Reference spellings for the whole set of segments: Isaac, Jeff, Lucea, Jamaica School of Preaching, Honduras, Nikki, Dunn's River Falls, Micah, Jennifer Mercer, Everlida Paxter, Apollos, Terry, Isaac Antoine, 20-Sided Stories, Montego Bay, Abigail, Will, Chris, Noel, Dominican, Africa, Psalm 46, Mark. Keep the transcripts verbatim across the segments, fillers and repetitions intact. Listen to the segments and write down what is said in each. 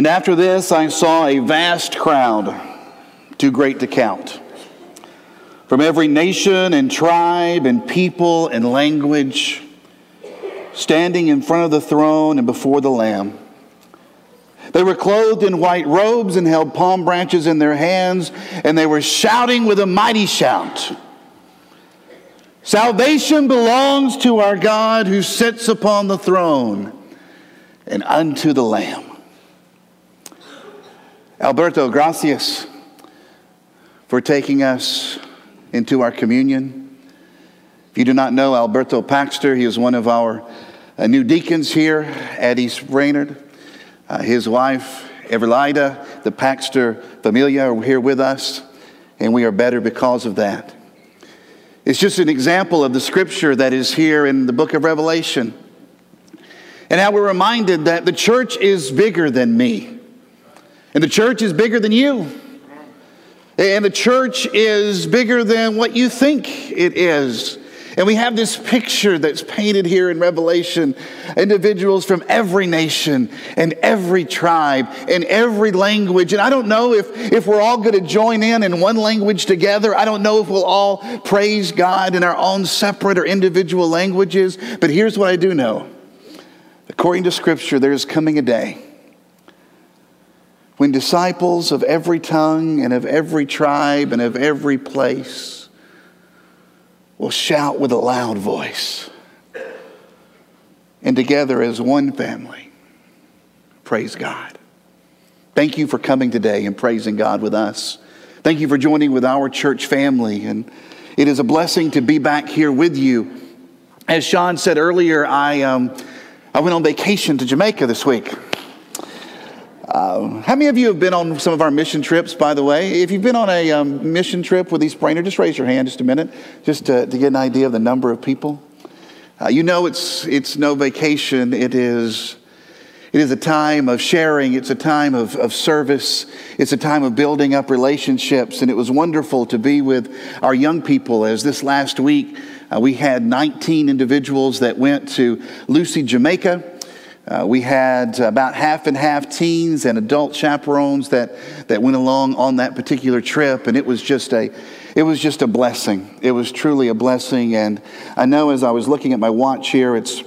And after this I saw a vast crowd, too great to count, from every nation and tribe and people and language, standing in front of the throne and before the Lamb. They were clothed in white robes and held palm branches in their hands, and they were shouting with a mighty shout, "Salvation belongs to our God who sits upon the throne and unto the Lamb." Alberto, gracias for taking us into our communion. If you do not know Alberto Paxter, he is one of our uh, new deacons here at East Brainerd. Uh, his wife, Everlida, the Paxter familia, are here with us, and we are better because of that. It's just an example of the scripture that is here in the book of Revelation, and how we're reminded that the church is bigger than me, and the church is bigger than you, and the church is bigger than what you think it is. And we have this picture that's painted here in Revelation, individuals from every nation and every tribe and every language. And I don't know if, if we're all going to join in in one language together. I don't know if we'll all praise God in our own separate or individual languages. But here's what I do know. According to Scripture, there is coming a day when disciples of every tongue and of every tribe and of every place will shout with a loud voice, and together as one family, praise God. Thank you for coming today and praising God with us. Thank you for joining with our church family, and it is a blessing to be back here with you. As Sean said earlier, I um, I went on vacation to Jamaica this week. Um, how many of you have been on some of our mission trips, by the way? If you've been on a um, mission trip with East Brainerd, just raise your hand just a minute, just to, to get an idea of the number of people. Uh, you know it's it's no vacation. It is it is a time of sharing. It's a time of, of service. It's a time of building up relationships. And it was wonderful to be with our young people, as this last week uh, we had nineteen individuals that went to Lucea, Jamaica. Uh, we had about half and half teens and adult chaperones that, that went along on that particular trip, and it was just a it was just a blessing. It was truly a blessing. And I know, as I was looking at my watch here, it's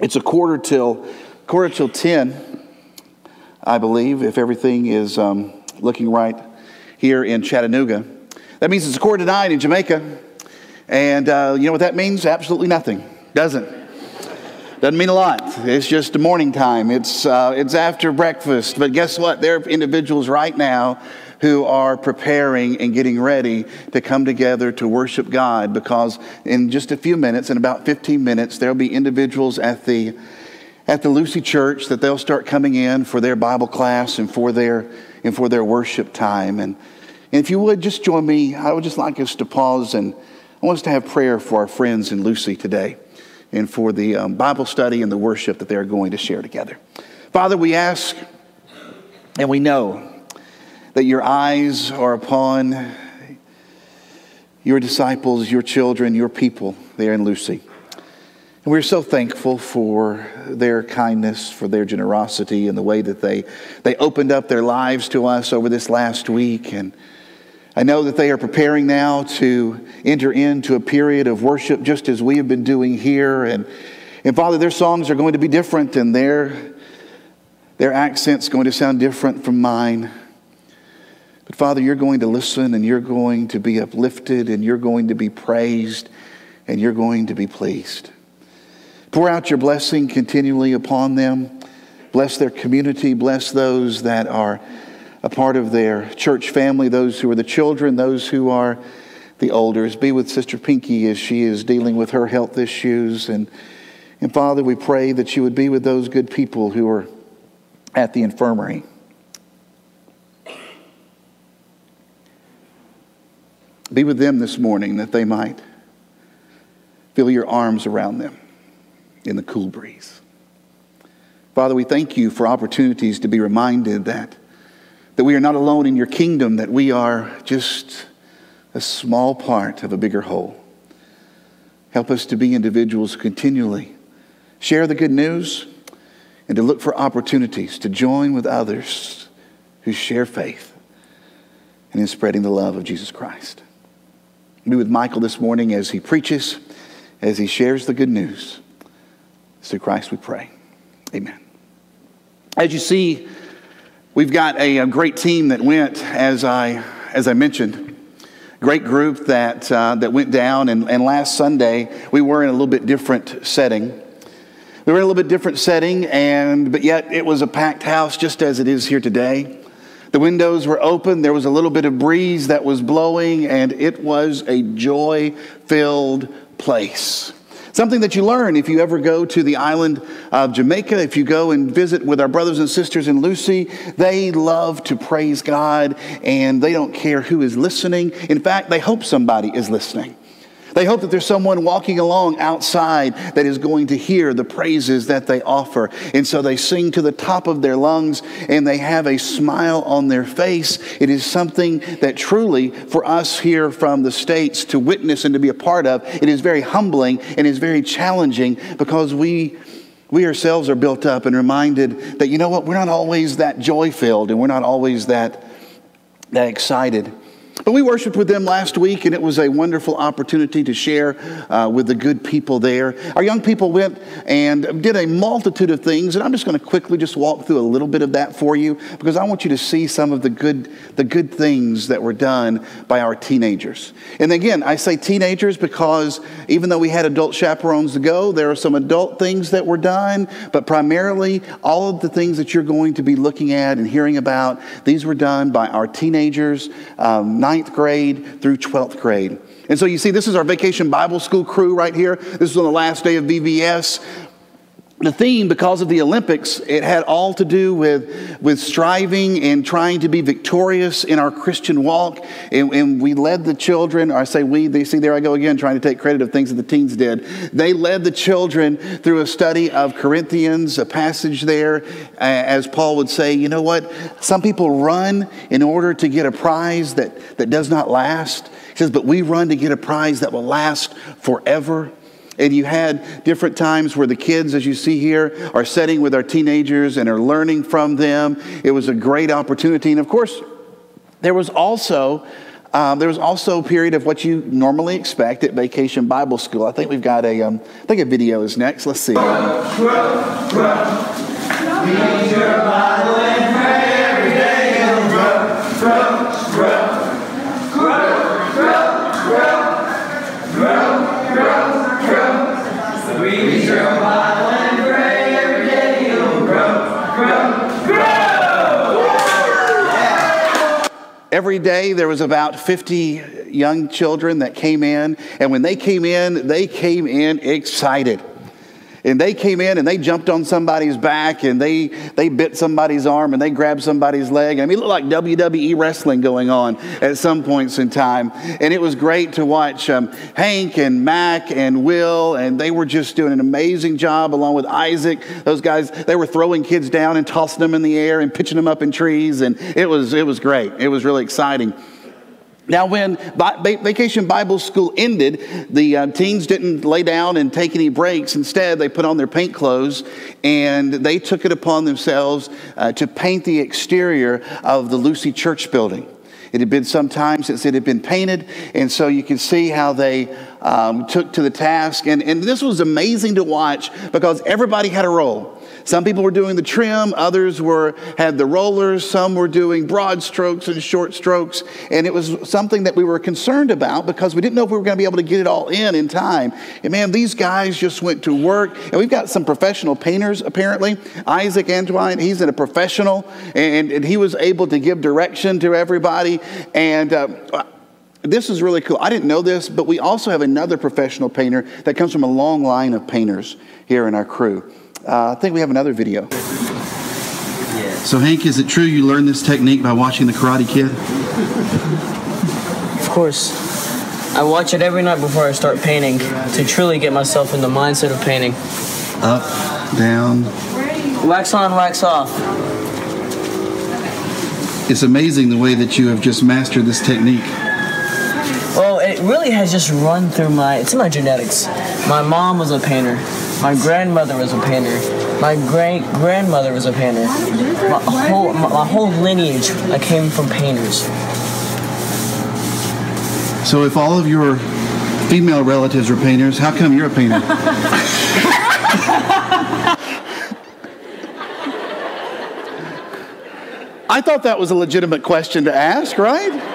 it's a quarter till quarter till ten, I believe, if everything is um, looking right here in Chattanooga. That means it's a quarter to nine in Jamaica, and uh, you know what that means? Absolutely nothing, doesn't. Doesn't mean a lot. It's just the morning time. It's uh, it's after breakfast. But guess what? There are individuals right now who are preparing and getting ready to come together to worship God, because in just a few minutes, in about fifteen minutes, there'll be individuals at the at the Lucea Church that they'll start coming in for their Bible class and for their and for their worship time. And, and if you would just join me, I would just like us to pause, and I want us to have prayer for our friends in Lucea today, and for the um, Bible study and the worship that they're going to share together. Father, we ask, and we know that your eyes are upon your disciples, your children, your people there in Lucea. And we're so thankful for their kindness, for their generosity, and the way that they, they opened up their lives to us over this last week. And I know that they are preparing now to enter into a period of worship, just as we have been doing here. And, and Father, their songs are going to be different, and their, their accent's going to sound different from mine. But Father, you're going to listen, and you're going to be uplifted, and you're going to be praised, and you're going to be pleased. Pour out your blessing continually upon them. Bless their community. Bless those that are a part of their church family, those who are the children, those who are the elders. Be with Sister Pinky as she is dealing with her health issues. And, and Father, we pray that you would be with those good people who are at the infirmary. Be with them this morning, that they might feel your arms around them in the cool breeze. Father, we thank you for opportunities to be reminded that that we are not alone in your kingdom, that we are just a small part of a bigger whole. Help us to be individuals who continually share the good news and to look for opportunities to join with others who share faith and in spreading the love of Jesus Christ. Be with Michael this morning as he preaches, as he shares the good news. It's through Christ we pray. Amen. As you see, we've got a, a great team that went, as I as I mentioned. Great group that uh, that went down, and, and last Sunday we were in a little bit different setting. We were in a little bit different setting, and but yet it was a packed house just as it is here today. The windows were open. There was a little bit of breeze that was blowing, and it was a joy-filled place. Something that you learn if you ever go to the island of Jamaica, if you go and visit with our brothers and sisters in Lucea, they love to praise God, and they don't care who is listening. In fact, they hope somebody is listening. They hope that there's someone walking along outside that is going to hear the praises that they offer. And so they sing to the top of their lungs, and they have a smile on their face. It is something that truly, for us here from the States to witness and to be a part of, it is very humbling and is very challenging, because we we ourselves are built up and reminded that, you know what, we're not always that joy-filled, and we're not always that, that excited. But we worshiped with them last week, and it was a wonderful opportunity to share uh, with the good people there. Our young people went and did a multitude of things, and I'm just going to quickly just walk through a little bit of that for you, because I want you to see some of the good the good things that were done by our teenagers. And again, I say teenagers because even though we had adult chaperones to go, there are some adult things that were done, but primarily all of the things that you're going to be looking at and hearing about, these were done by our teenagers, um, not ninth grade through twelfth grade. And so you see, this is our Vacation Bible School crew right here. This is on the last day of V B S. The theme, because of the Olympics, it had all to do with, with striving and trying to be victorious in our Christian walk. And, and we led the children, or I say we, they see there I go again trying to take credit of things that the teens did. They led the children through a study of Corinthians, a passage there, as Paul would say, you know what, some people run in order to get a prize that, that does not last. He says, but we run to get a prize that will last forever. And you had different times where the kids, as you see here, are sitting with our teenagers and are learning from them. It was a great opportunity. And of course, there was also um, there was also a period of what you normally expect at Vacation Bible School. I think we've got a um, I think a video is next. Let's see. Every day there was about fifty young children that came in, and when they came in, they came in excited. And they came in and they jumped on somebody's back, and they, they bit somebody's arm, and they grabbed somebody's leg. I mean, it looked like W W E wrestling going on at some points in time. And it was great to watch um, Hank and Mac and Will, and they were just doing an amazing job along with Isaac. Those guys, they were throwing kids down and tossing them in the air and pitching them up in trees. And it was, it was great. It was really exciting. Now, when Vacation Bible School ended, the uh, teens didn't lay down and take any breaks. Instead, they put on their paint clothes, and they took it upon themselves uh, to paint the exterior of the Lucea Church building. It had been some time since it had been painted, and so you can see how they um, took to the task. And, and this was amazing to watch, because everybody had a role. Some people were doing the trim, others were had the rollers, some were doing broad strokes and short strokes, and it was something that we were concerned about, because we didn't know if we were going to be able to get it all in in time. And man, these guys just went to work, and we've got some professional painters apparently. Isaac Antoine, he's a professional, and, and he was able to give direction to everybody, and uh, this is really cool. I didn't know this, but we also have another professional painter that comes from a long line of painters here in our crew. Uh, I think we have another video. Yeah. So Hank, is it true you learned this technique by watching The Karate Kid? Of course. I watch it every night before I start painting to truly get myself in the mindset of painting. Up, down. Wax on, wax off. It's amazing the way that you have just mastered this technique. Well, it really has just run through my, it's in my genetics. My mom was a painter. My grandmother was a painter. My great grandmother was a painter. My whole my, my whole lineage, I came from painters. So if all of your female relatives were painters, how come you're a painter? I thought that was a legitimate question to ask, right?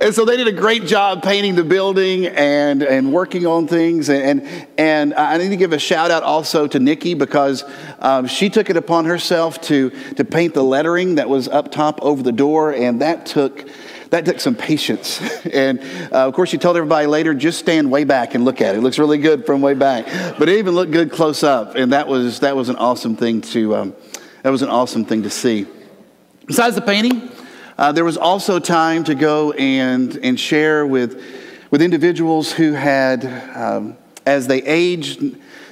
And so they did a great job painting the building and, and working on things. And, and I need to give a shout out also to Nikki, because um, she took it upon herself to, to paint the lettering that was up top over the door. And that took, that took some patience. And uh, of course, she told everybody later, just stand way back and look at it. It looks really good from way back, but it even looked good close up. And that was, that was an awesome thing to, um, that was an awesome thing to see. Besides the painting, Uh, there was also time to go and and share with with individuals who had, um, as they aged,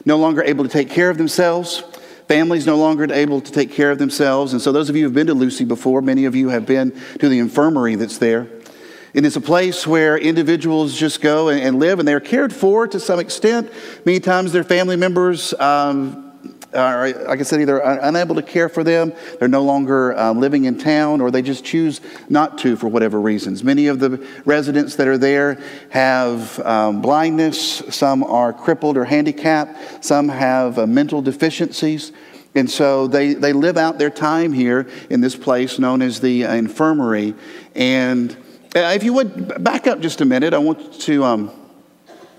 no longer able to take care of themselves, families no longer able to take care of themselves. And so those of you who have been to Lucy before, many of you have been to the infirmary that's there. And it's a place where individuals just go and, and live, and they're cared for to some extent. Many times their family members um Are, like I said, either unable to care for them, they're no longer um, living in town, or they just choose not to for whatever reasons. Many of the residents that are there have um, blindness, some are crippled or handicapped, some have uh, mental deficiencies, and so they, they live out their time here in this place known as the uh, infirmary. And uh, if you would, back up just a minute. I want to um,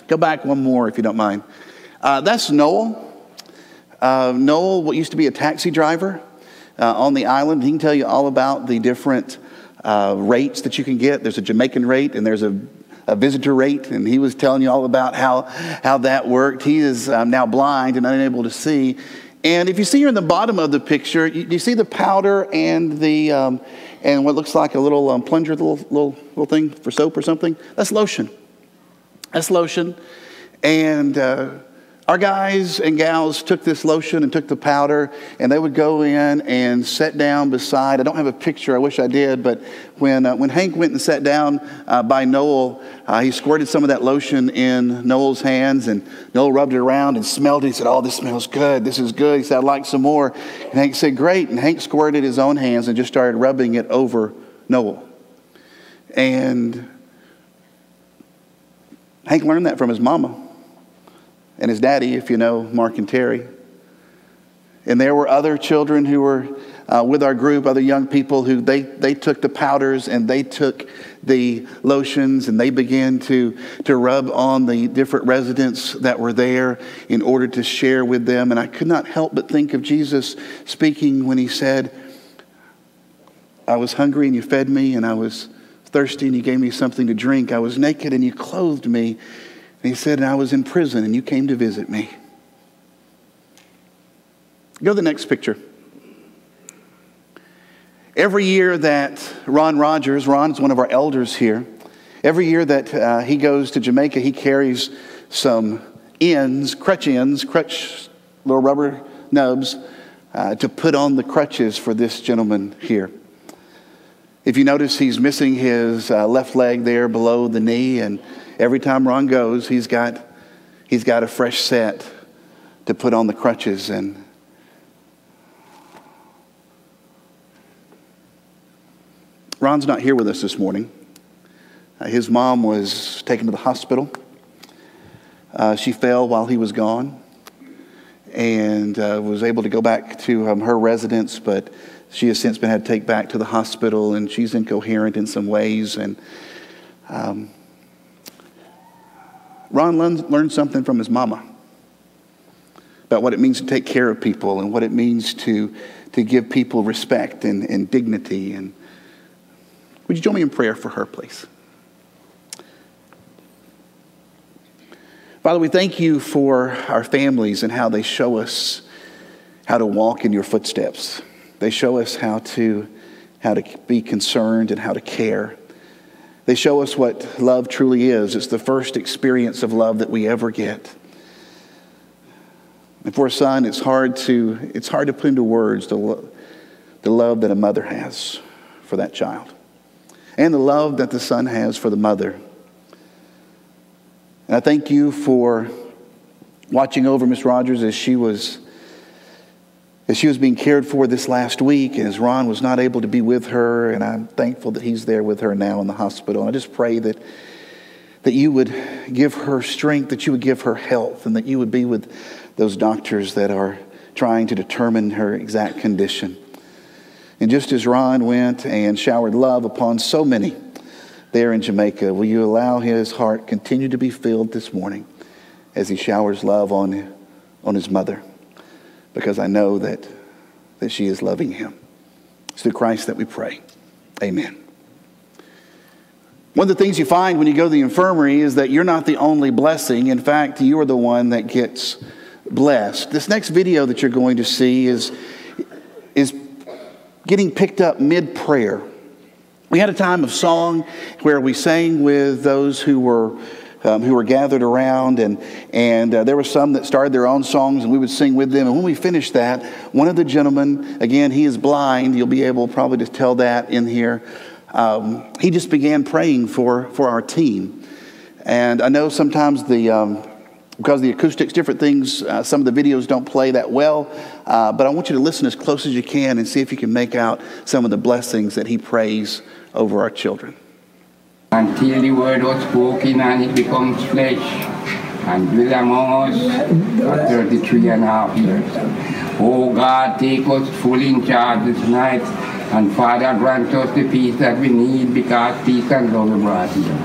go back one more, if you don't mind. Uh, that's Noel. Uh, Noel, what used to be a taxi driver uh, on the island. He can tell you all about the different uh, rates that you can get. There's a Jamaican rate and there's a, a visitor rate, and he was telling you all about how how that worked. He is um, now blind and unable to see. And if you see here in the bottom of the picture, you, you see the powder and the um, and what looks like a little um, plunger, little little little thing for soap or something. That's lotion. That's lotion, and. Uh, Our guys and gals took this lotion and took the powder, and they would go in and sit down beside. I don't have a picture. I wish I did. But when uh, when Hank went and sat down uh, by Noel, uh, he squirted some of that lotion in Noel's hands, and Noel rubbed it around and smelled it. He said, "Oh, this smells good. This is good." He said, "I'd like some more." And Hank said, "Great." And Hank squirted his own hands and just started rubbing it over Noel. And Hank learned that from his mama. And his daddy, if you know Mark and Terry. And there were other children who were uh, with our group, other young people who they, they took the powders and they took the lotions and they began to, to rub on the different residents that were there in order to share with them. And I could not help but think of Jesus speaking when he said, "I was hungry and you fed me, and I was thirsty and you gave me something to drink. I was naked and you clothed me." And he said, "And I was in prison and you came to visit me." Go to the next picture. Every year that Ron Rogers, Ron is one of our elders here. Every year that uh, he goes to Jamaica, he carries some ends, crutch ends, crutch, little rubber nubs uh, to put on the crutches for this gentleman here. If you notice, he's missing his uh, left leg there below the knee, and every time Ron goes, he's got he's got a fresh set to put on the crutches. And Ron's not here with us this morning. Uh, his mom was taken to the hospital. Uh, she fell while he was gone, and uh, was able to go back to um, her residence, but she has since been had to take back to the hospital, and she's incoherent in some ways. And Um, Ron learned something from his mama about what it means to take care of people and what it means to, to give people respect and, and dignity. And would you join me in prayer for her, please? Father, we thank you for our families and how they show us how to walk in your footsteps. They show us how to, how to be concerned and how to care. They show us what love truly is. It's the first experience of love that we ever get. And for a son, it's hard to it's hard to put into words the lo- the love that a mother has for that child, and the love that the son has for the mother. And I thank you for watching over Miss Rogers as she was as she was being cared for this last week, as Ron was not able to be with her, and I'm thankful that he's there with her now in the hospital. And I just pray that that you would give her strength, that you would give her health, and that you would be with those doctors that are trying to determine her exact condition. And just as Ron went and showered love upon so many there in Jamaica, will you allow his heart continue to be filled this morning as he showers love on, on his mother? Because I know that, that she is loving him. It's through Christ that we pray. Amen. One of the things you find when you go to the infirmary is that you're not the only blessing. In fact, you are the one that gets blessed. This next video that you're going to see is, is getting picked up mid-prayer. We had a time of song where we sang with those who were Um, who were gathered around, and and uh, there were some that started their own songs, and we would sing with them. And when we finished that, one of the gentlemen, again, he is blind. You'll be able probably to tell that in here. Um, he just began praying for, for our team. And I know sometimes the um, because the acoustics, different things, uh, some of the videos don't play that well. Uh, but I want you to listen as close as you can and see if you can make out some of the blessings that he prays over our children. Until the word was spoken and it becomes flesh and dwell among us for thirty-three and a half years. Oh God, take us fully in charge this night, and Father, grant us the peace that we need, because peace and love are brought here.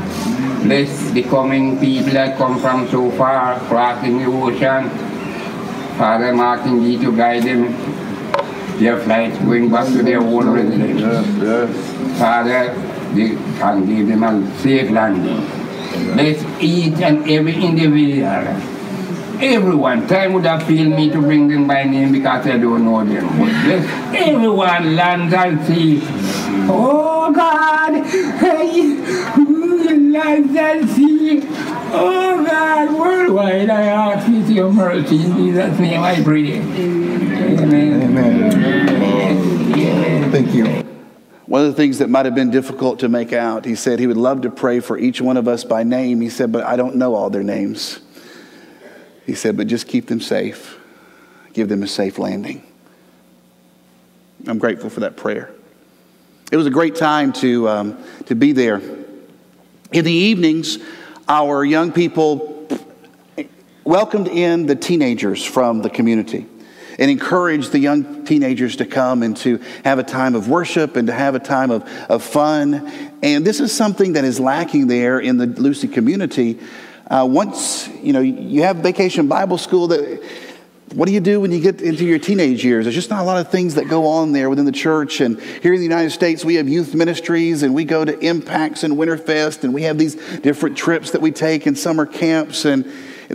Bless the coming people that come from so far, crossing the ocean. Father, marking thee to guide them, their flights going back to their own residence. Father, they can give them a safe landing. Bless each and every individual. Everyone, time would have failed me to bring them by name because I don't know them. But bless everyone, lands and seas. Oh God, hey, lands and seas. Oh God, worldwide, I ask you for your mercy. In Jesus' name I pray. Amen. Amen. Amen. Amen. Thank you. One of the things that might have been difficult to make out, he said he would love to pray for each one of us by name. He said, but I don't know all their names. He said, but just keep them safe. Give them a safe landing. I'm grateful for that prayer. It was a great time to, um, to be there. In the evenings, our young people welcomed in the teenagers from the community and encourage the young teenagers to come and to have a time of worship and to have a time of, of fun. And this is something that is lacking there in the Lucy community. Uh, once, you know, you have Vacation Bible School, that, what do you do when you get into your teenage years? There's just not a lot of things that go on there within the church. And here in the United States, we have youth ministries, and we go to Impacts and Winterfest, and we have these different trips that we take and summer camps, and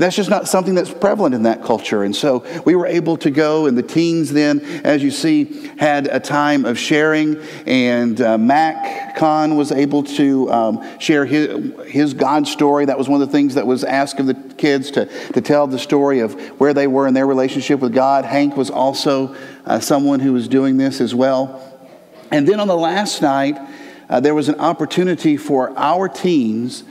that's just not something that's prevalent in that culture. And so we were able to go, and the teens then, as you see, had a time of sharing. And uh, Mac Con was able to um, share his, his God story. That was one of the things that was asked of the kids, to, to tell the story of where they were in their relationship with God. Hank was also uh, someone who was doing this as well. And then on the last night, uh, there was an opportunity for our teens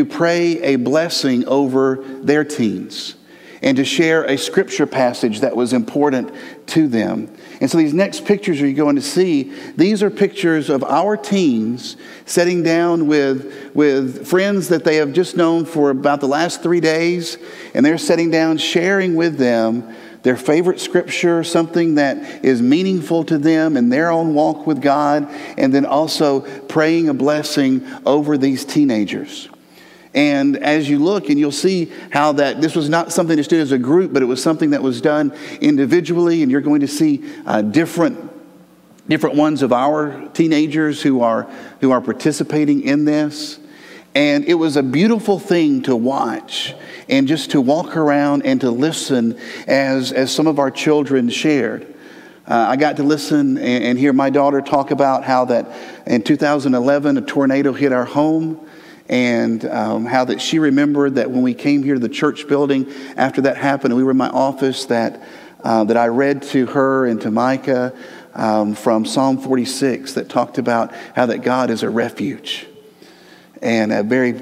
to pray a blessing over their teens and to share a scripture passage that was important to them. And so these next pictures you're going to see, these are pictures of our teens sitting down with, with friends that they have just known for about the last three days, and they're sitting down sharing with them their favorite scripture, something that is meaningful to them in their own walk with God, and then also praying a blessing over these teenagers. And as you look, and you'll see how that this was not something that's done as a group, but it was something that was done individually. And you're going to see uh, different different ones of our teenagers who are who are participating in this. And it was a beautiful thing to watch, and just to walk around and to listen as as some of our children shared. Uh, I got to listen and, and hear my daughter talk about how that in two thousand eleven a tornado hit our home. And um, how that she remembered that when we came here to the church building after that happened, and we were in my office, that uh, that I read to her and to Micah um, from Psalm forty-six that talked about how that God is a refuge and a very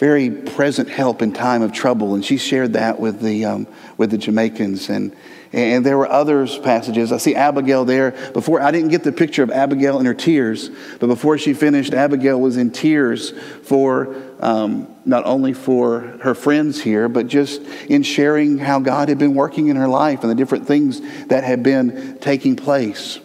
very present help in time of trouble. And she shared that with the um, with the Jamaicans. And and there were other passages. I see Abigail there. Before, I didn't get the picture of Abigail and her tears, but before she finished, Abigail was in tears for um, not only for her friends here, but just in sharing how God had been working in her life and the different things that had been taking place.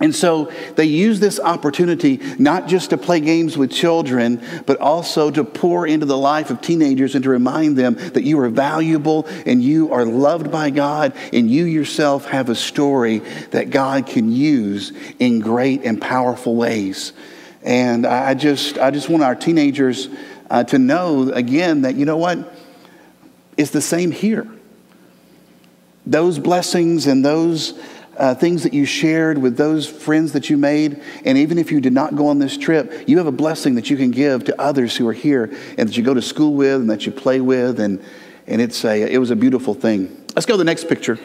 And so they use this opportunity not just to play games with children, but also to pour into the life of teenagers and to remind them that you are valuable and you are loved by God, and you yourself have a story that God can use in great and powerful ways. And I just, I just want our teenagers uh, to know again that, you know what, it's the same here. Those blessings and those Uh, things that you shared with those friends that you made, and even if you did not go on this trip, you have a blessing that you can give to others who are here and that you go to school with and that you play with, and and it's a it was a beautiful thing. Let's go to the next picture.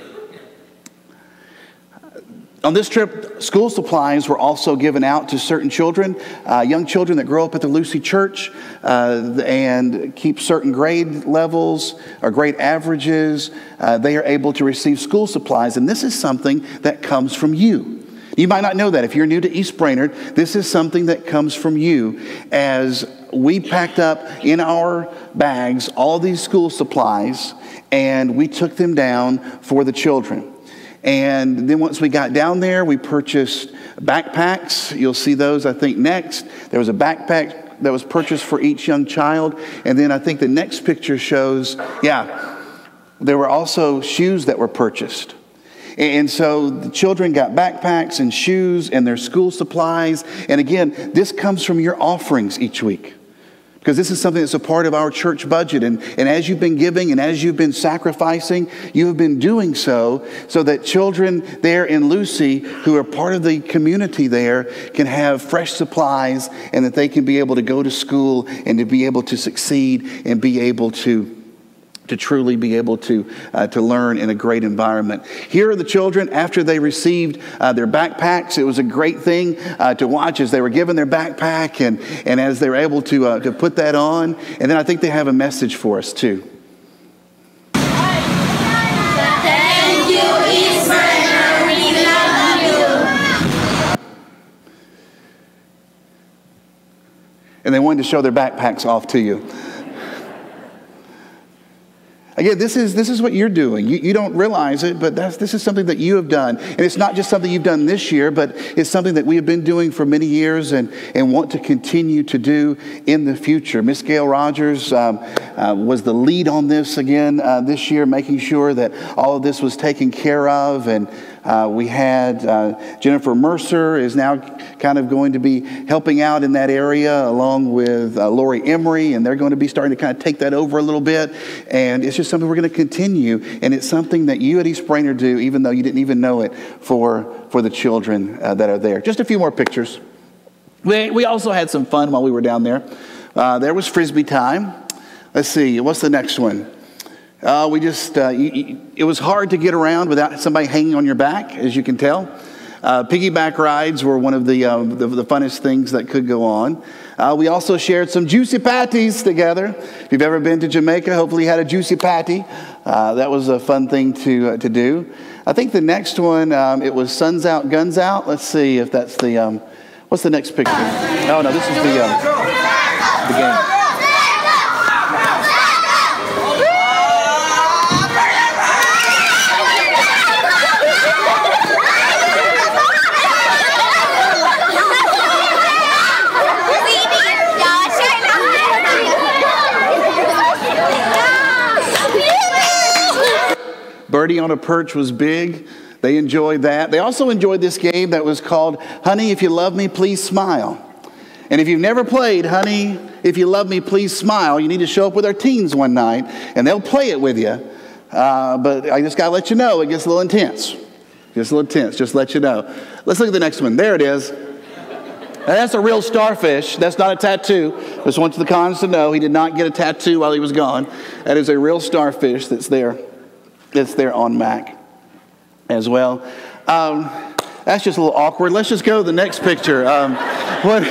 On this trip, school supplies were also given out to certain children, uh, young children that grow up at the Lucy Church uh, and keep certain grade levels or grade averages. Uh, they are able to receive school supplies, and this is something that comes from you. You might not know that. If you're new to East Brainerd, this is something that comes from you. As we packed up in our bags all these school supplies, and we took them down for the children. And then once we got down there, we purchased backpacks. You'll see those, I think, next. There was a backpack that was purchased for each young child. And then I think the next picture shows, yeah, there were also shoes that were purchased. And so the children got backpacks and shoes and their school supplies. And again, this comes from your offerings each week, because this is something that's a part of our church budget. And, and as you've been giving and as you've been sacrificing, you have been doing so, so that children there in Lucy who are part of the community there can have fresh supplies, and that they can be able to go to school and to be able to succeed and be able to to truly be able to uh, to learn in a great environment. Here are the children after they received uh, their backpacks. It was a great thing uh, to watch as they were given their backpack and, and as they were able to uh, to put that on. And then I think they have a message for us too. Thank you, East Brainerd. We love you. And they wanted to show their backpacks off to you. Again, this is this is what you're doing. You, you don't realize it, but that's, this is something that you have done. And it's not just something you've done this year, but it's something that we have been doing for many years and, and want to continue to do in the future. Miss Gail Rogers um, uh, was the lead on this again uh, this year, making sure that all of this was taken care of. And uh, we had uh, Jennifer Mercer is now kind of going to be helping out in that area, along with uh, Lori Emery, and they're going to be starting to kind of take that over a little bit. And it's just something we're going to continue, and it's something that you at East Brainerd do, even though you didn't even know it, for for the children uh, that are there. Just a few more pictures. We we also had some fun while we were down there. Uh, there was Frisbee time. Let's see, what's the next one? Uh, we just uh, you, you, it was hard to get around without somebody hanging on your back, as you can tell. Uh, piggyback rides were one of the, uh, the the funnest things that could go on. Uh, we also shared some juicy patties together. If you've ever been to Jamaica, hopefully you had a juicy patty. Uh, that was a fun thing to uh, to do. I think the next one, um, it was Suns Out, Guns Out. Let's see if that's the, um, what's the next picture? Oh, no, this is the, uh, the game. Birdie on a Perch was big. They enjoyed that. They also enjoyed this game that was called Honey, If You Love Me, Please Smile. And if you've never played Honey, If You Love Me, Please Smile, you need to show up with our teens one night, and they'll play it with you. Uh, but I just got to let you know, it gets a little intense. Just a little tense, just let you know. Let's look at the next one. There it is. Now, that's a real starfish. That's not a tattoo. I just want the cons to know he did not get a tattoo while he was gone. That is a real starfish that's there. That's there on Mac as well. Um, that's just a little awkward. Let's just go to the next picture. Um, what?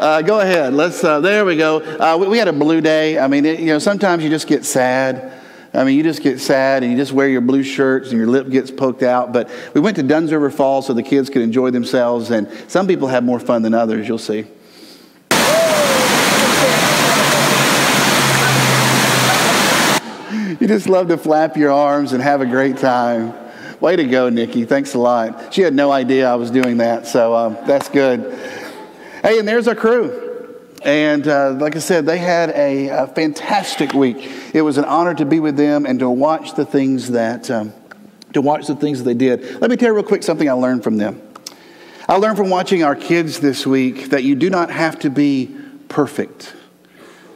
Uh, go ahead. Let's. Uh, there we go. Uh, we, we had a blue day. I mean, it, you know, sometimes you just get sad. I mean, you just get sad and you just wear your blue shirts and your lip gets poked out. But we went to Dunn's River Falls so the kids could enjoy themselves. And some people have more fun than others, you'll see. You just love to flap your arms and have a great time. Way to go, Nikki. Thanks a lot. She had no idea I was doing that, so um, that's good. Hey, and there's our crew. And uh, like I said, they had a, a fantastic week. It was an honor to be with them and to watch the things that um, to watch the things that they did. Let me tell you real quick something I learned from them. I learned from watching our kids this week that you do not have to be perfect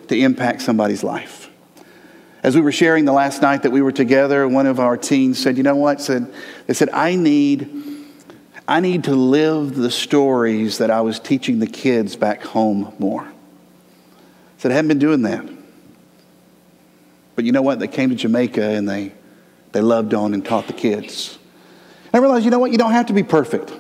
to impact somebody's life. As we were sharing the last night that we were together, one of our teens said, "You know what?" Said they said, "I need." I need to live the stories that I was teaching the kids back home more." I said, I hadn't been doing that. But you know what? They came to Jamaica and they, they loved on and taught the kids. And I realized, you know what? You don't have to be perfect.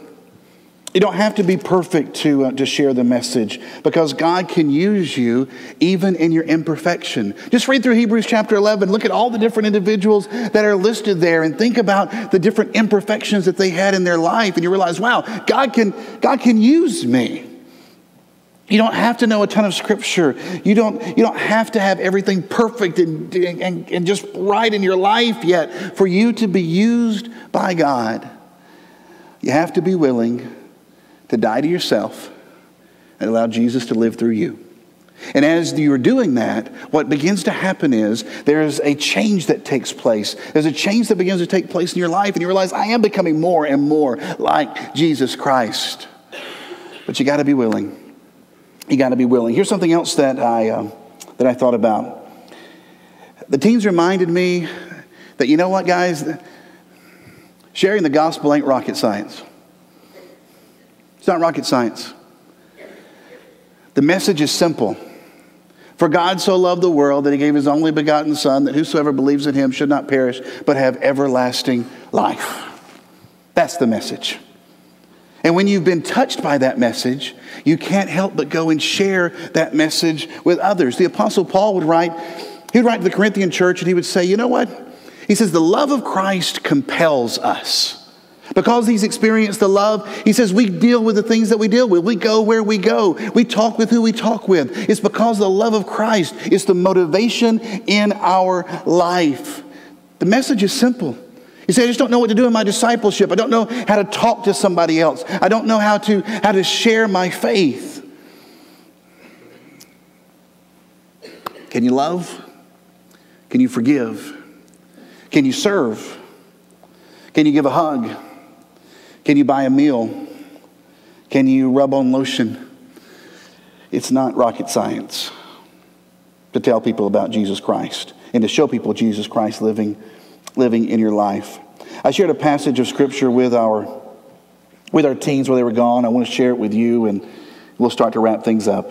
You don't have to be perfect to, uh, to share the message, because God can use you even in your imperfection. Just read through Hebrews chapter eleven. Look at all the different individuals that are listed there and think about the different imperfections that they had in their life. And you realize, wow, God can, God can use me. You don't have to know a ton of scripture. You don't, you don't have to have everything perfect and, and, and just right in your life yet for you to be used by God. You have to be willing to die to yourself and allow Jesus to live through you. And as you're doing that, what begins to happen is there's a change that takes place. There's a change that begins to take place in your life, and you realize, I am becoming more and more like Jesus Christ. But you got to be willing. You got to be willing. Here's something else that I uh, that I thought about. The teens reminded me that, you know what, guys? Sharing the gospel ain't rocket science. It's not rocket science. The message is simple. For God so loved the world that he gave his only begotten Son, that whosoever believes in him should not perish, but have everlasting life. That's the message. And when you've been touched by that message, you can't help but go and share that message with others. The Apostle Paul would write, he would write to the Corinthian church, and he would say, you know what? He says, the love of Christ compels us. Because he's experienced the love, he says, we deal with the things that we deal with. We go where we go. We talk with who we talk with. It's because the love of Christ is the motivation in our life. The message is simple. You say, I just don't know what to do in my discipleship. I don't know how to talk to somebody else. I don't know how to, how to share my faith. Can you love? Can you forgive? Can you serve? Can you give a hug? Can you buy a meal? Can you rub on lotion? It's not rocket science to tell people about Jesus Christ and to show people Jesus Christ living, living in your life. I shared a passage of scripture with our with our teens while they were gone. I want to share it with you, and we'll start to wrap things up.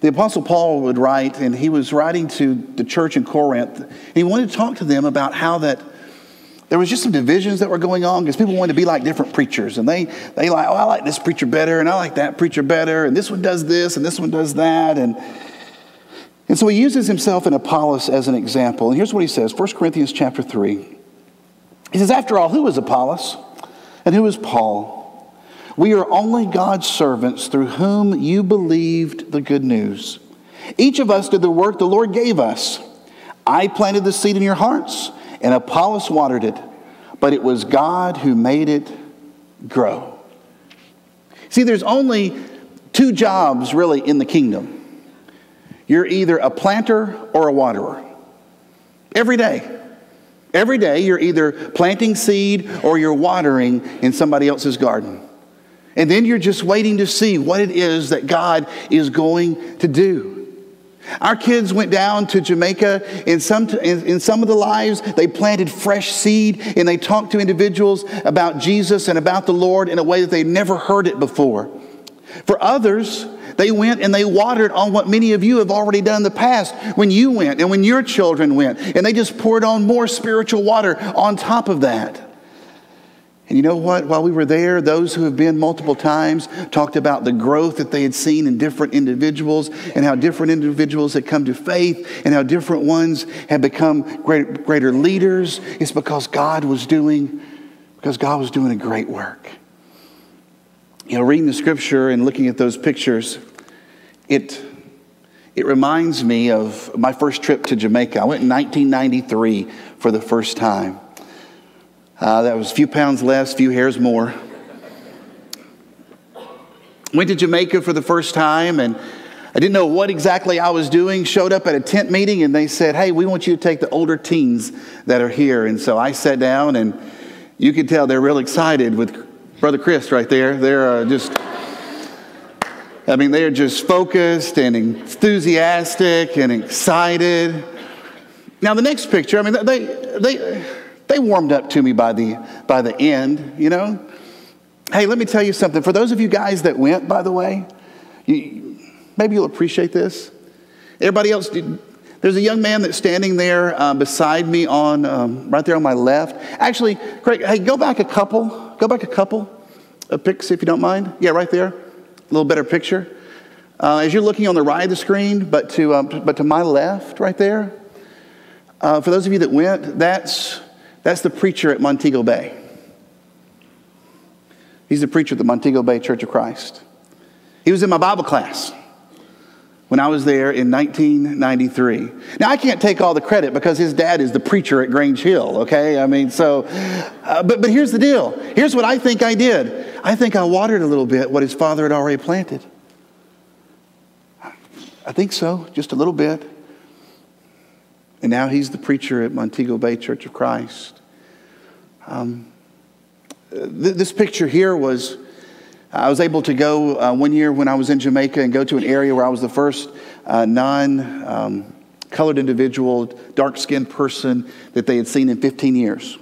The Apostle Paul would write, and he was writing to the church in Corinth, and he wanted to talk to them about how that there was just some divisions that were going on because people wanted to be like different preachers. And they, they like, oh, I like this preacher better, and I like that preacher better, and this one does this, and this one does that. And, and so he uses himself and Apollos as an example. And here's what he says, First Corinthians chapter three. He says, after all, who is Apollos and who is Paul? We are only God's servants through whom you believed the good news. Each of us did the work the Lord gave us. I planted the seed in your hearts, and Apollos watered it, but it was God who made it grow. See, there's only two jobs really in the kingdom. You're either a planter or a waterer. Every day. Every day you're either planting seed or you're watering in somebody else's garden. And then you're just waiting to see what it is that God is going to do. Our kids went down to Jamaica. In some, in, in some of the lives, they planted fresh seed, and they talked to individuals about Jesus and about the Lord in a way that they never heard it before. For others, they went and they watered on what many of you have already done in the past when you went and when your children went, and they just poured on more spiritual water on top of that. And you know what? While we were there, those who have been multiple times talked about the growth that they had seen in different individuals and how different individuals had come to faith and how different ones had become great, greater leaders. It's because God was doing, because God was doing a great work. You know, reading the scripture and looking at those pictures, it it reminds me of my first trip to Jamaica. I went in nineteen ninety-three for the first time. Uh, that was a few pounds less, few hairs more. Went to Jamaica for the first time, and I didn't know what exactly I was doing. Showed up at a tent meeting, and they said, "Hey, we want you to take the older teens that are here." And so I sat down, and you could tell they're real excited with Brother Chris right there. They're uh, just, I mean, they're just focused and enthusiastic and excited. Now the next picture, I mean, they they. They warmed up to me by the by the end, you know. Hey, let me tell you something. For those of you guys that went, by the way, you, maybe you'll appreciate this. Everybody else, did, there's a young man that's standing there uh, beside me on um, right there on my left. Actually, Craig, hey, go back a couple. Go back a couple of pics if you don't mind. Yeah, right there. A little better picture. Uh, as you're looking on the right of the screen, but to um, but to my left, right there. Uh, for those of you that went, that's. That's the preacher at Montego Bay. He's the preacher at the Montego Bay Church of Christ. He was in my Bible class when I was there in nineteen ninety-three. Now, I can't take all the credit because his dad is the preacher at Grange Hill, okay? I mean, so, uh, but, but here's the deal. Here's what I think I did. I think I watered a little bit what his father had already planted. I think so, just a little bit. And now he's the preacher at Montego Bay Church of Christ. Um, th- this picture here was, I was able to go uh, one year when I was in Jamaica and go to an area where I was the first uh, non-colored um, individual, dark-skinned person that they had seen in fifteen years.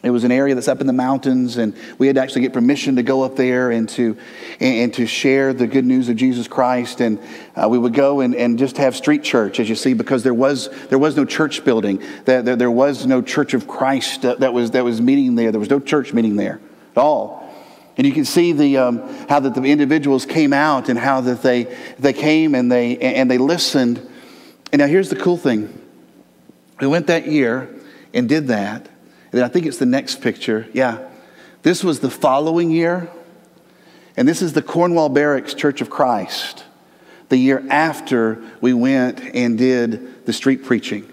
It was an area that's up in the mountains, and we had to actually get permission to go up there and to and, and to share the good news of Jesus Christ. And uh, we would go and, and just have street church, as you see, because there was there was no church building. There, there, there was no Church of Christ that was that was meeting there. There was no church meeting there at all. And you can see the um, how that the individuals came out and how that they they came and they and they listened. And now here's the cool thing: we went that year and did that. And I think it's the next picture. Yeah. This was the following year. And this is the Cornwall Barracks Church of Christ, the year after we went and did the street preaching.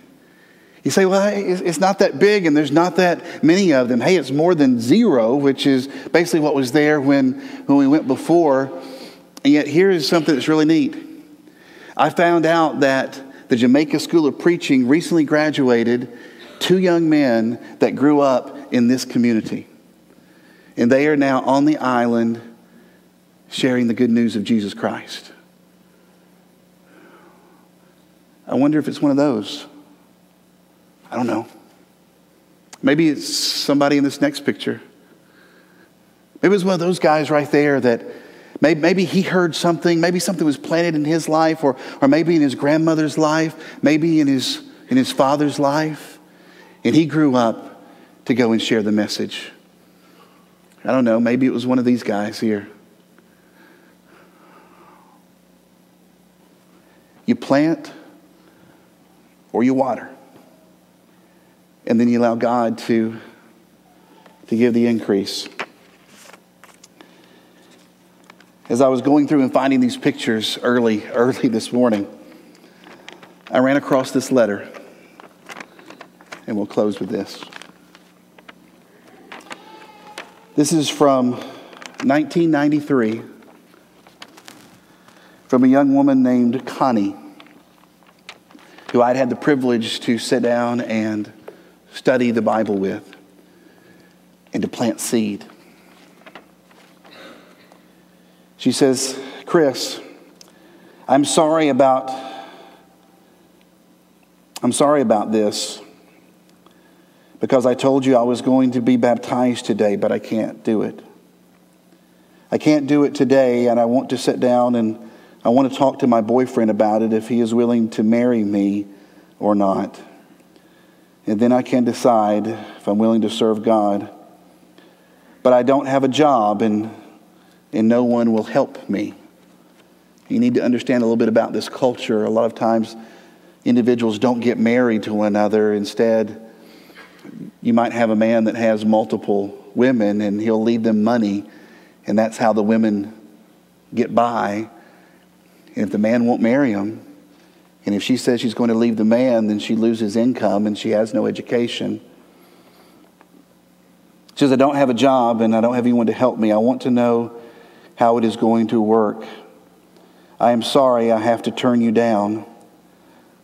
You say, well, it's not that big and there's not that many of them. Hey, it's more than zero, which is basically what was there when, when we went before. And yet here is something that's really neat. I found out that the Jamaica School of Preaching recently graduated two young men that grew up in this community. And they are now on the island sharing the good news of Jesus Christ. I wonder if it's one of those. I don't know. Maybe it's somebody in this next picture. Maybe it was one of those guys right there that Maybe, maybe he heard something. Maybe something was planted in his life or, or maybe in his grandmother's life. Maybe in his, in his father's life. And he grew up to go and share the message. I don't know, maybe it was one of these guys here. You plant or you water. And then you allow God to, to give the increase. As I was going through and finding these pictures early, early this morning, I ran across this letter. And we'll close with this. This is from nineteen ninety-three, from a young woman named Connie, who I'd had the privilege to sit down and study the Bible with and to plant seed. She says, Chris, I'm sorry about, I'm sorry about this. Because I told you I was going to be baptized today, but I can't do it. I can't do it today, and I want to sit down and I want to talk to my boyfriend about it if he is willing to marry me or not. And then I can decide if I'm willing to serve God. but I don't have a job and, and no one will help me. You need to understand a little bit about this culture. A lot of times individuals don't get married to one another. Instead, you might have a man that has multiple women and he'll leave them money, and that's how the women get by. And if the man won't marry him, and if she says she's going to leave the man, then she loses income and she has no education. She says, I don't have a job and I don't have anyone to help me. I want to know how it is going to work. I am sorry I have to turn you down,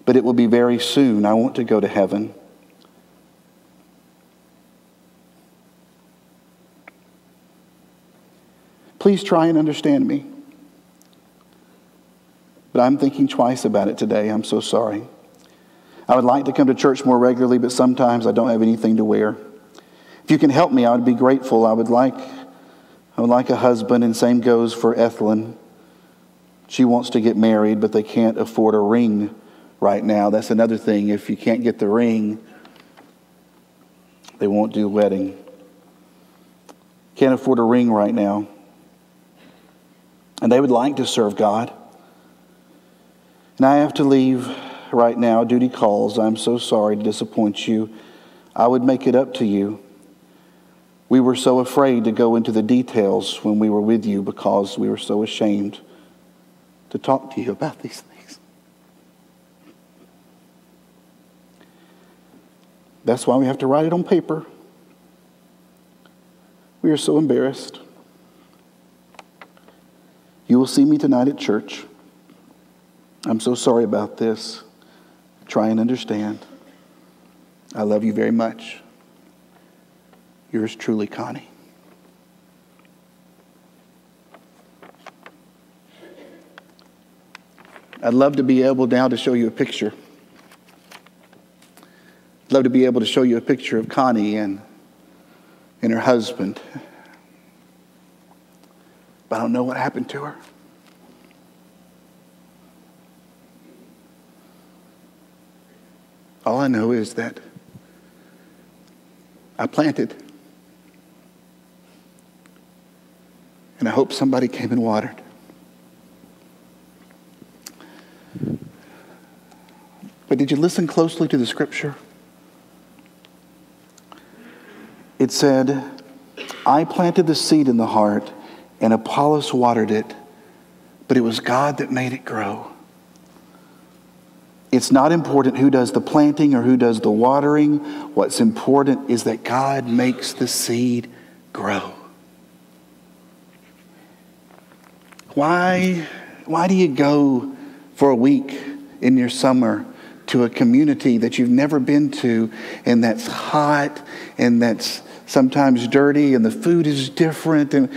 but it will be very soon. I want to go to heaven. Please try and understand me. But I'm thinking twice about it today. I'm so sorry. I would like to come to church more regularly, but sometimes I don't have anything to wear. If you can help me, I would be grateful. I would like I would like a husband, and same goes for Ethelyn. She wants to get married, but they can't afford a ring right now. That's another thing. If you can't get the ring, they won't do a wedding. Can't afford a ring right now. And they would like to serve God. And I have to leave right now. Duty calls. I'm so sorry to disappoint you. I would make it up to you. We were so afraid to go into the details when we were with you because we were so ashamed to talk to you about these things. That's why we have to write it on paper. We are so embarrassed. You will see me tonight at church. I'm so sorry about this. Try and understand. I love you very much. Yours truly, Connie. I'd love to be able now to show you a picture. I'd love to be able to show you a picture of Connie and, and her husband. But I don't know what happened to her. All I know is that I planted. And I hope somebody came and watered. But did you listen closely to the scripture? It said, I planted the seed in the heart and Apollos watered it, but it was God that made it grow. It's not important who does the planting or who does the watering. What's important is that God makes the seed grow. Why, why do you go for a week in your summer to a community that you've never been to, and that's hot and that's sometimes dirty and the food is different? And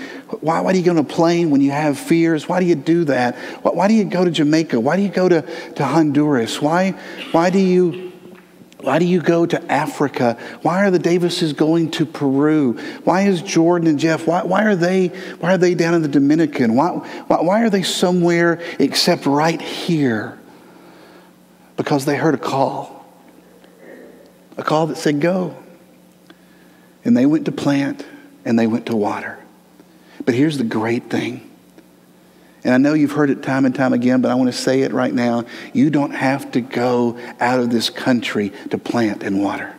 why, why do you go on a plane when you have fears? Why do you do that? Why, why do you go to Jamaica? Why do you go to, to Honduras? Why why do you why do you go to Africa? Why are the Davises going to Peru? Why is Jordan and Jeff? Why why are they why are they down in the Dominican? Why why, why are they somewhere except right here? Because they heard a call. A call that said go. And they went to plant and they went to water. But here's the great thing. And I know you've heard it time and time again, but I want to say it right now. You don't have to go out of this country to plant and water.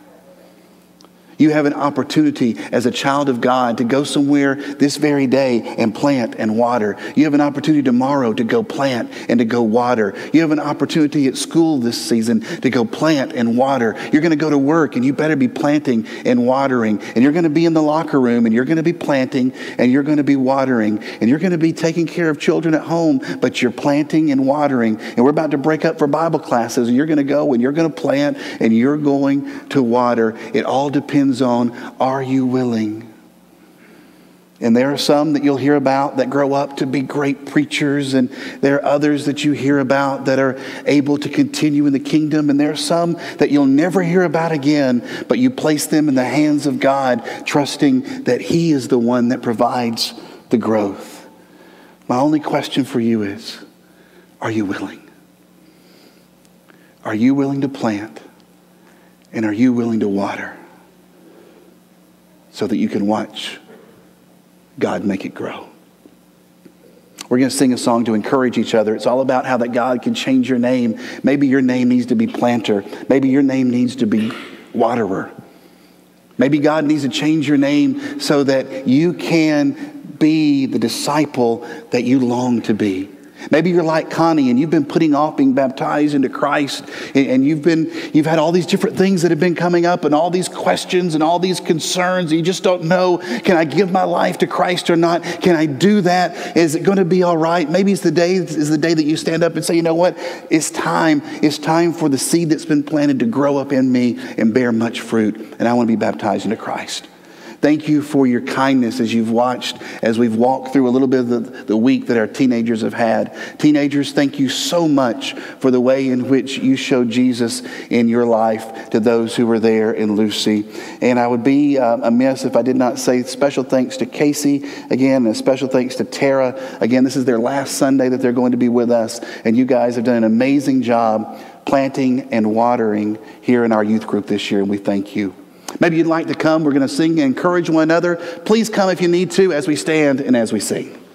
You have an opportunity as a child of God to go somewhere this very day and plant and water. You have an opportunity tomorrow to go plant and to go water. You have an opportunity at school this season to go plant and water. You're going to go to work and you better be planting and watering. And you're going to be in the locker room and you're going to be planting and you're going to be watering. And you're going to be taking care of children at home, but you're planting and watering. And we're about to break up for Bible classes and you're going to go and you're going to plant and you're going to water. It all depends on, are you willing? And there are some that you'll hear about that grow up to be great preachers, and there are others that you hear about that are able to continue in the kingdom, and there are some that you'll never hear about again, but you place them in the hands of God, trusting that He is the one that provides the growth. My only question for you is, are you willing? Are you willing to plant? And are you willing to water? So that you can watch God, make it grow. We're going to sing a song to encourage each other. It's all about how that God can change your name. Maybe your name needs to be planter. Maybe your name needs to be waterer. Maybe God needs to change your name so that you can be the disciple that you long to be. Maybe you're like Connie and you've been putting off being baptized into Christ, and you've been you've had all these different things that have been coming up and all these questions and all these concerns. You just don't know, can I give my life to Christ or not? Can I do that? Is it going to be all right? Maybe it's the day is the day that you stand up and say, you know what? It's time. It's time for the seed that's been planted to grow up in me and bear much fruit, and I want to be baptized into Christ. Thank you for your kindness as you've watched, as we've walked through a little bit of the, the week that our teenagers have had. Teenagers, thank you so much for the way in which you showed Jesus in your life to those who were there in Lucy. And I would be uh, amiss if I did not say special thanks to Casey again, and special thanks to Tara. Again, this is their last Sunday that they're going to be with us. And you guys have done an amazing job planting and watering here in our youth group this year, and we thank you. Maybe you'd like to come. We're going to sing and encourage one another. Please come if you need to as we stand and as we sing.